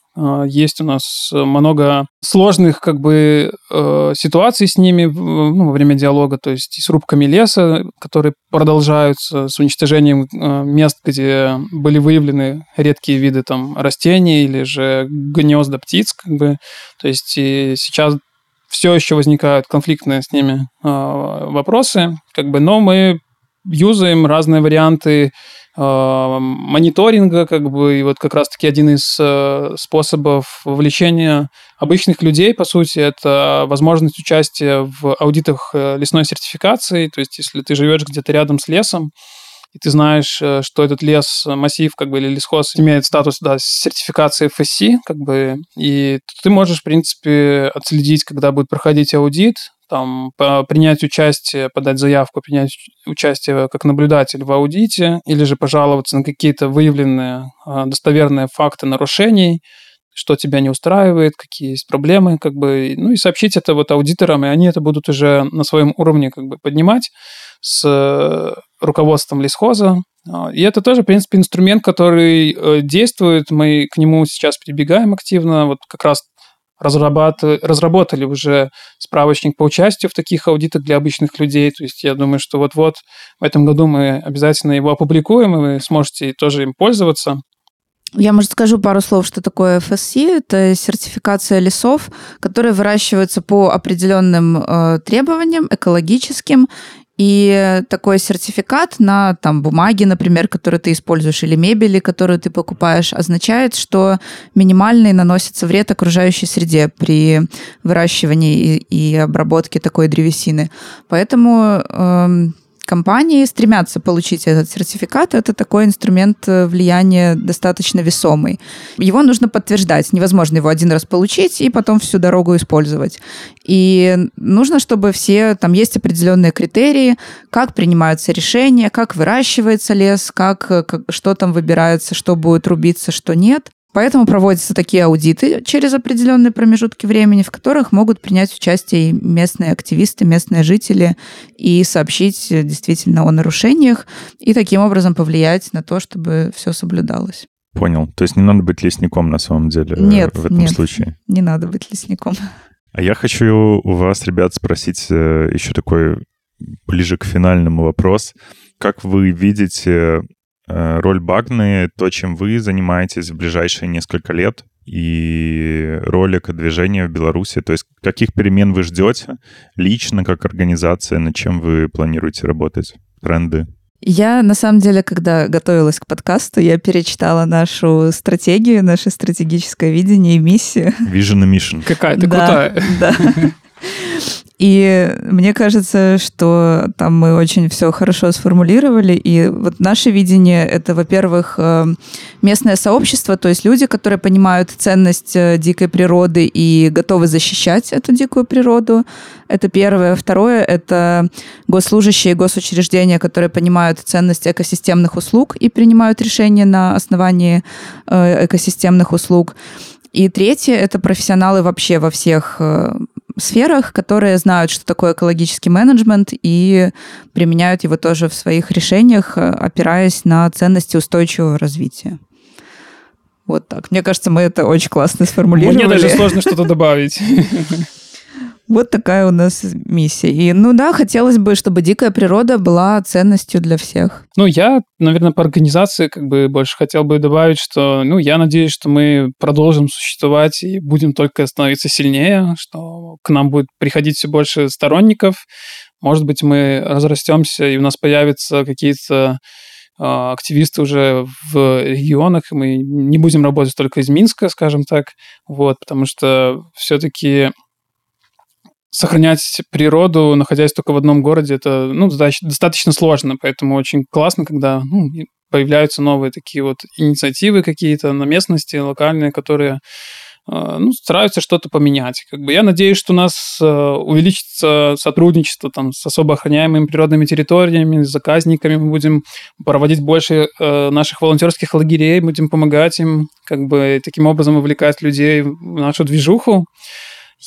Есть у нас много сложных ситуаций с ними во время диалога, то есть с рубками леса, которые продолжаются, с уничтожением мест, где были выявлены редкие виды растений или же гнезда птиц. То есть и сейчас все еще возникают конфликтные с ними вопросы, но мы юзаем разные варианты мониторинга, и вот как раз-таки один из способов вовлечения обычных людей, по сути, это возможность участия в аудитах лесной сертификации, то есть если ты живешь где-то рядом с лесом, и ты знаешь, что этот лес, массив, или лесхоз имеет статус сертификации FSC, и ты можешь, в принципе, отследить, когда будет проходить аудит, принять участие, подать заявку, принять участие как наблюдатель в аудите, или же пожаловаться на какие-то выявленные достоверные факты нарушений, что тебя не устраивает, какие есть проблемы, и сообщить это аудиторам, и они это будут уже на своем уровне поднимать с руководством лесхоза. И это тоже, в принципе, инструмент, который действует, мы к нему сейчас прибегаем активно, как раз разработали уже справочник по участию в таких аудитах для обычных людей. То есть я думаю, что вот-вот в этом году мы обязательно его опубликуем, и вы сможете тоже им пользоваться. Я, может, скажу пару слов, что такое FSC. Это сертификация лесов, которые выращиваются по определенным требованиям экологическим. И такой сертификат на бумаге, например, которую ты используешь, или мебели, которую ты покупаешь, означает, что минимальный наносится вред окружающей среде при выращивании и обработке такой древесины. Поэтому компании стремятся получить этот сертификат. Это такой инструмент влияния достаточно весомый. Его нужно подтверждать. Невозможно его один раз получить и потом всю дорогу использовать. И нужно, чтобы все... Там есть определенные критерии, как принимаются решения, как выращивается лес, что там выбирается, что будет рубиться, что нет. Поэтому проводятся такие аудиты через определенные промежутки времени, в которых могут принять участие местные активисты, местные жители и сообщить действительно о нарушениях и таким образом повлиять на то, чтобы все соблюдалось. Понял. То есть не надо быть лесником на самом деле в этом случае? Нет, не надо быть лесником. А я хочу у вас, ребят, спросить еще такой ближе к финальному вопрос. Как вы видите... роль Багны, то, чем вы занимаетесь в ближайшие несколько лет, и роль экодвижения в Беларуси. То есть каких перемен вы ждете лично, как организация, над чем вы планируете работать? Тренды? Я, на самом деле, когда готовилась к подкасту, я перечитала нашу стратегию, наше стратегическое видение и миссию. Vision и Mission. Какая ты крутая. Да. И мне кажется, что там мы очень все хорошо сформулировали. И вот наше видение – это, во-первых, местное сообщество, то есть люди, которые понимают ценность дикой природы и готовы защищать эту дикую природу. Это первое. Второе – это госслужащие, госучреждения, которые понимают ценность экосистемных услуг и принимают решения на основании экосистемных услуг. И третье – это профессионалы вообще во всех сферах, которые знают, что такое экологический менеджмент, и применяют его тоже в своих решениях, опираясь на ценности устойчивого развития. Вот так. Мне кажется, мы это очень классно сформулировали. Мне даже сложно что-то добавить. Вот такая у нас миссия. И, ну да, хотелось бы, чтобы дикая природа была ценностью для всех. Ну, я, наверное, по организации больше хотел бы добавить, что, я надеюсь, что мы продолжим существовать и будем только становиться сильнее, что к нам будет приходить все больше сторонников. Может быть, мы разрастемся, и у нас появятся какие-то активисты уже в регионах, и мы не будем работать только из Минска, скажем так, вот, потому что все-таки сохранять природу, находясь только в одном городе, это достаточно сложно, поэтому очень классно, когда появляются новые такие вот инициативы какие-то на местности, локальные, которые стараются что-то поменять. Я надеюсь, что у нас увеличится сотрудничество там, с особо охраняемыми природными территориями, с заказниками. Мы будем проводить больше наших волонтерских лагерей, будем помогать им, таким образом вовлекать людей в нашу движуху.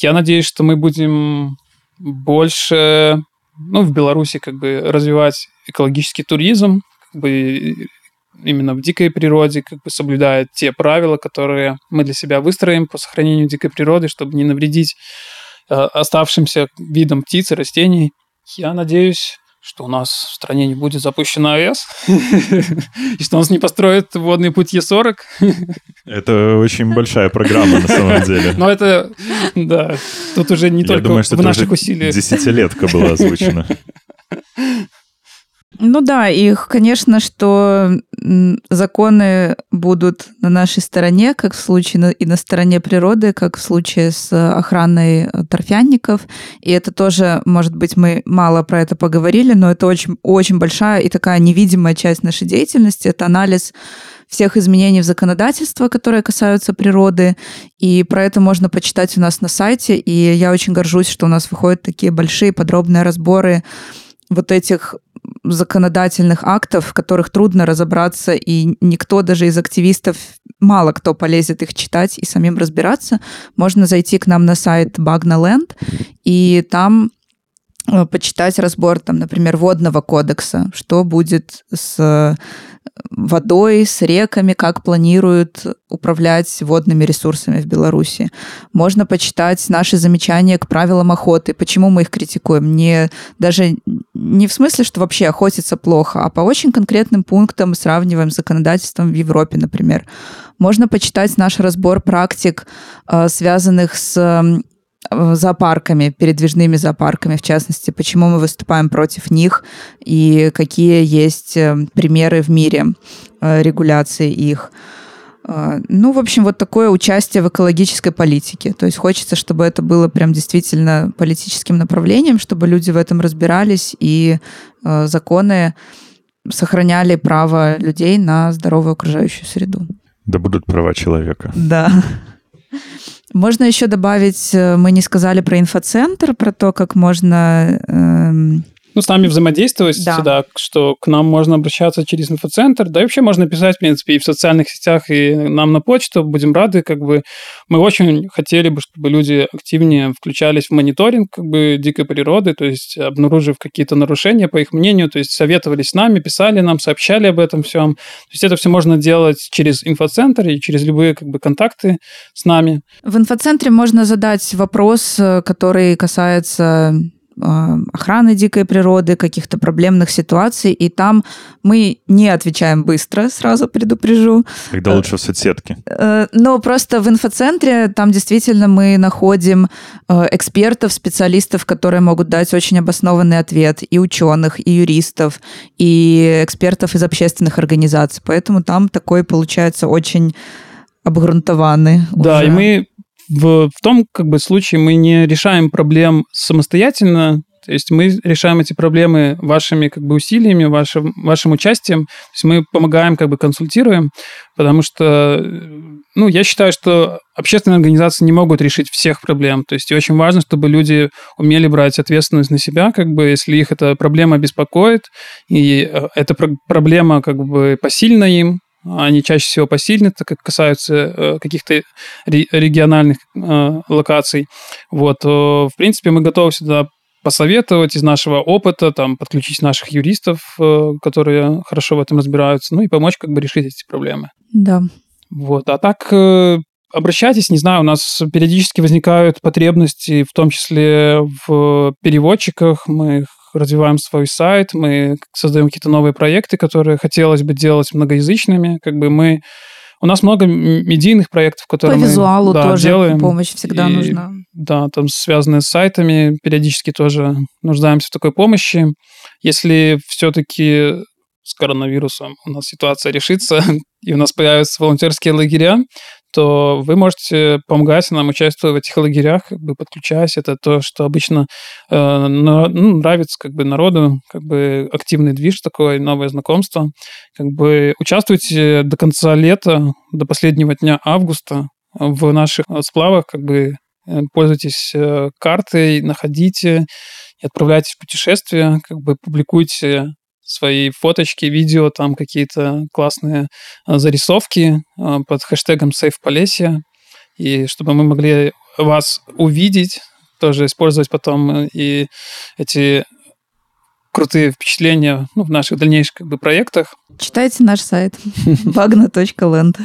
Я надеюсь, что мы будем больше, в Беларуси развивать экологический туризм, именно в дикой природе, соблюдая те правила, которые мы для себя выстроим по сохранению дикой природы, чтобы не навредить оставшимся видам птиц и растений. Я надеюсь, что у нас в стране не будет запущен АЭС, и что у нас не построят водный путь Е40. Это очень большая программа, на самом деле. Но это, да, тут уже не только в наших усилиях. Десятилетка была озвучена. Ну да, и, конечно, что законы будут на нашей стороне, как в случае и на стороне природы, как в случае с охраной торфяников. И это тоже, может быть, мы мало про это поговорили, но это очень, очень большая и такая невидимая часть нашей деятельности. Это анализ всех изменений в законодательство, которые касаются природы. И про это можно почитать у нас на сайте. И я очень горжусь, что у нас выходят такие большие подробные разборы вот этих законодательных актов, в которых трудно разобраться, и никто даже из активистов, мало кто полезет их читать и самим разбираться. Можно зайти к нам на сайт bahna.land и там почитать разбор, там, например, водного кодекса, что будет с водой, с реками, как планируют управлять водными ресурсами в Беларуси. Можно почитать наши замечания к правилам охоты, почему мы их критикуем. Даже не в смысле, что вообще охотиться плохо, а по очень конкретным пунктам сравниваем с законодательством в Европе, например. Можно почитать наш разбор практик, связанных с зоопарками, передвижными зоопарками, в частности, почему мы выступаем против них и какие есть примеры в мире регуляции их. Ну, в общем, вот такое участие в экологической политике. То есть хочется, чтобы это было прям действительно политическим направлением, чтобы люди в этом разбирались и законы сохраняли право людей на здоровую окружающую среду. Да будут права человека. Да. Можно еще добавить, мы не сказали про инфоцентр, про то, как можно с нами взаимодействовать, да, что к нам можно обращаться через инфоцентр, да и вообще можно писать, в принципе, и в социальных сетях, и нам на почту, будем рады, мы очень хотели бы, чтобы люди активнее включались в мониторинг, дикой природы, то есть обнаружив какие-то нарушения, по их мнению, то есть советовались с нами, писали нам, сообщали об этом всем, то есть это все можно делать через инфоцентр и через любые, контакты с нами. В инфоцентре можно задать вопрос, который касается охраны дикой природы, каких-то проблемных ситуаций, и там мы не отвечаем быстро, сразу предупрежу. Тогда лучше в соцсетке. Но просто в инфоцентре там действительно мы находим экспертов, специалистов, которые могут дать очень обоснованный ответ, и ученых, и юристов, и экспертов из общественных организаций. Поэтому там такой получается очень обгрунтованный. Да, уже. И мы В том как бы, случае мы не решаем проблем самостоятельно, то есть мы решаем эти проблемы вашими как бы, усилиями, вашим участием. То есть мы помогаем, как бы консультируем, потому что ну, я считаю, что общественные организации не могут решить всех проблем. То есть очень важно, чтобы люди умели брать ответственность на себя, как бы, если их эта проблема беспокоит, и эта проблема как бы, посильна им. Они чаще всего посильны, так как касаются каких-то региональных локаций. Вот. В принципе, мы готовы всегда посоветовать из нашего опыта, там, подключить наших юристов, которые хорошо в этом разбираются, ну и помочь как бы решить эти проблемы. Да. Вот. А так обращайтесь, не знаю, у нас периодически возникают потребности, в том числе в переводчиках, мы их развиваем свой сайт, мы создаем какие-то новые проекты, которые хотелось бы делать многоязычными. Как бы мы... У нас много медийных проектов, которые мы делаем. По визуалу тоже помощь всегда нужна. Да, там связанные с сайтами, периодически тоже нуждаемся в такой помощи. Если все-таки с коронавирусом у нас ситуация решится, и у нас появятся волонтерские лагеря, то вы можете помогать нам участвовать в этих лагерях, как бы подключаясь. Это то, что обычно нравится как бы, народу, как бы активный движ такой, новое знакомство. Как бы участвуйте до конца лета, до последнего дня августа в наших сплавах, как бы пользуйтесь картой, находите и отправляйтесь в путешествия, как бы публикуйте свои фоточки, видео, там какие-то классные зарисовки под хэштегом «Сейв Полесье». И чтобы мы могли вас увидеть, тоже использовать потом и эти крутые впечатления ну, в наших дальнейших как бы, проектах. Читайте наш сайт bahna.land.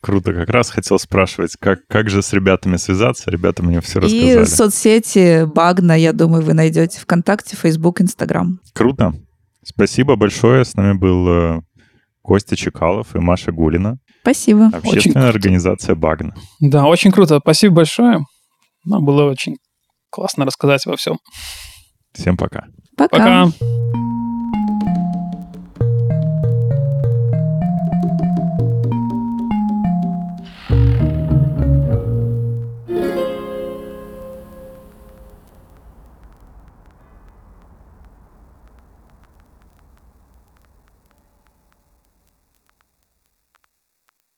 Круто. Как раз хотел спрашивать, как же с ребятами связаться? Ребята мне все рассказали. И соцсети Багна, я думаю, вы найдете ВКонтакте, Facebook, Instagram. Круто. Спасибо большое. С нами был Костя Чикалов и Маша Гулина. Спасибо. Общественная организация «Багна». Да, очень круто. Спасибо большое. Нам было очень классно рассказать обо всем. Всем пока. Пока.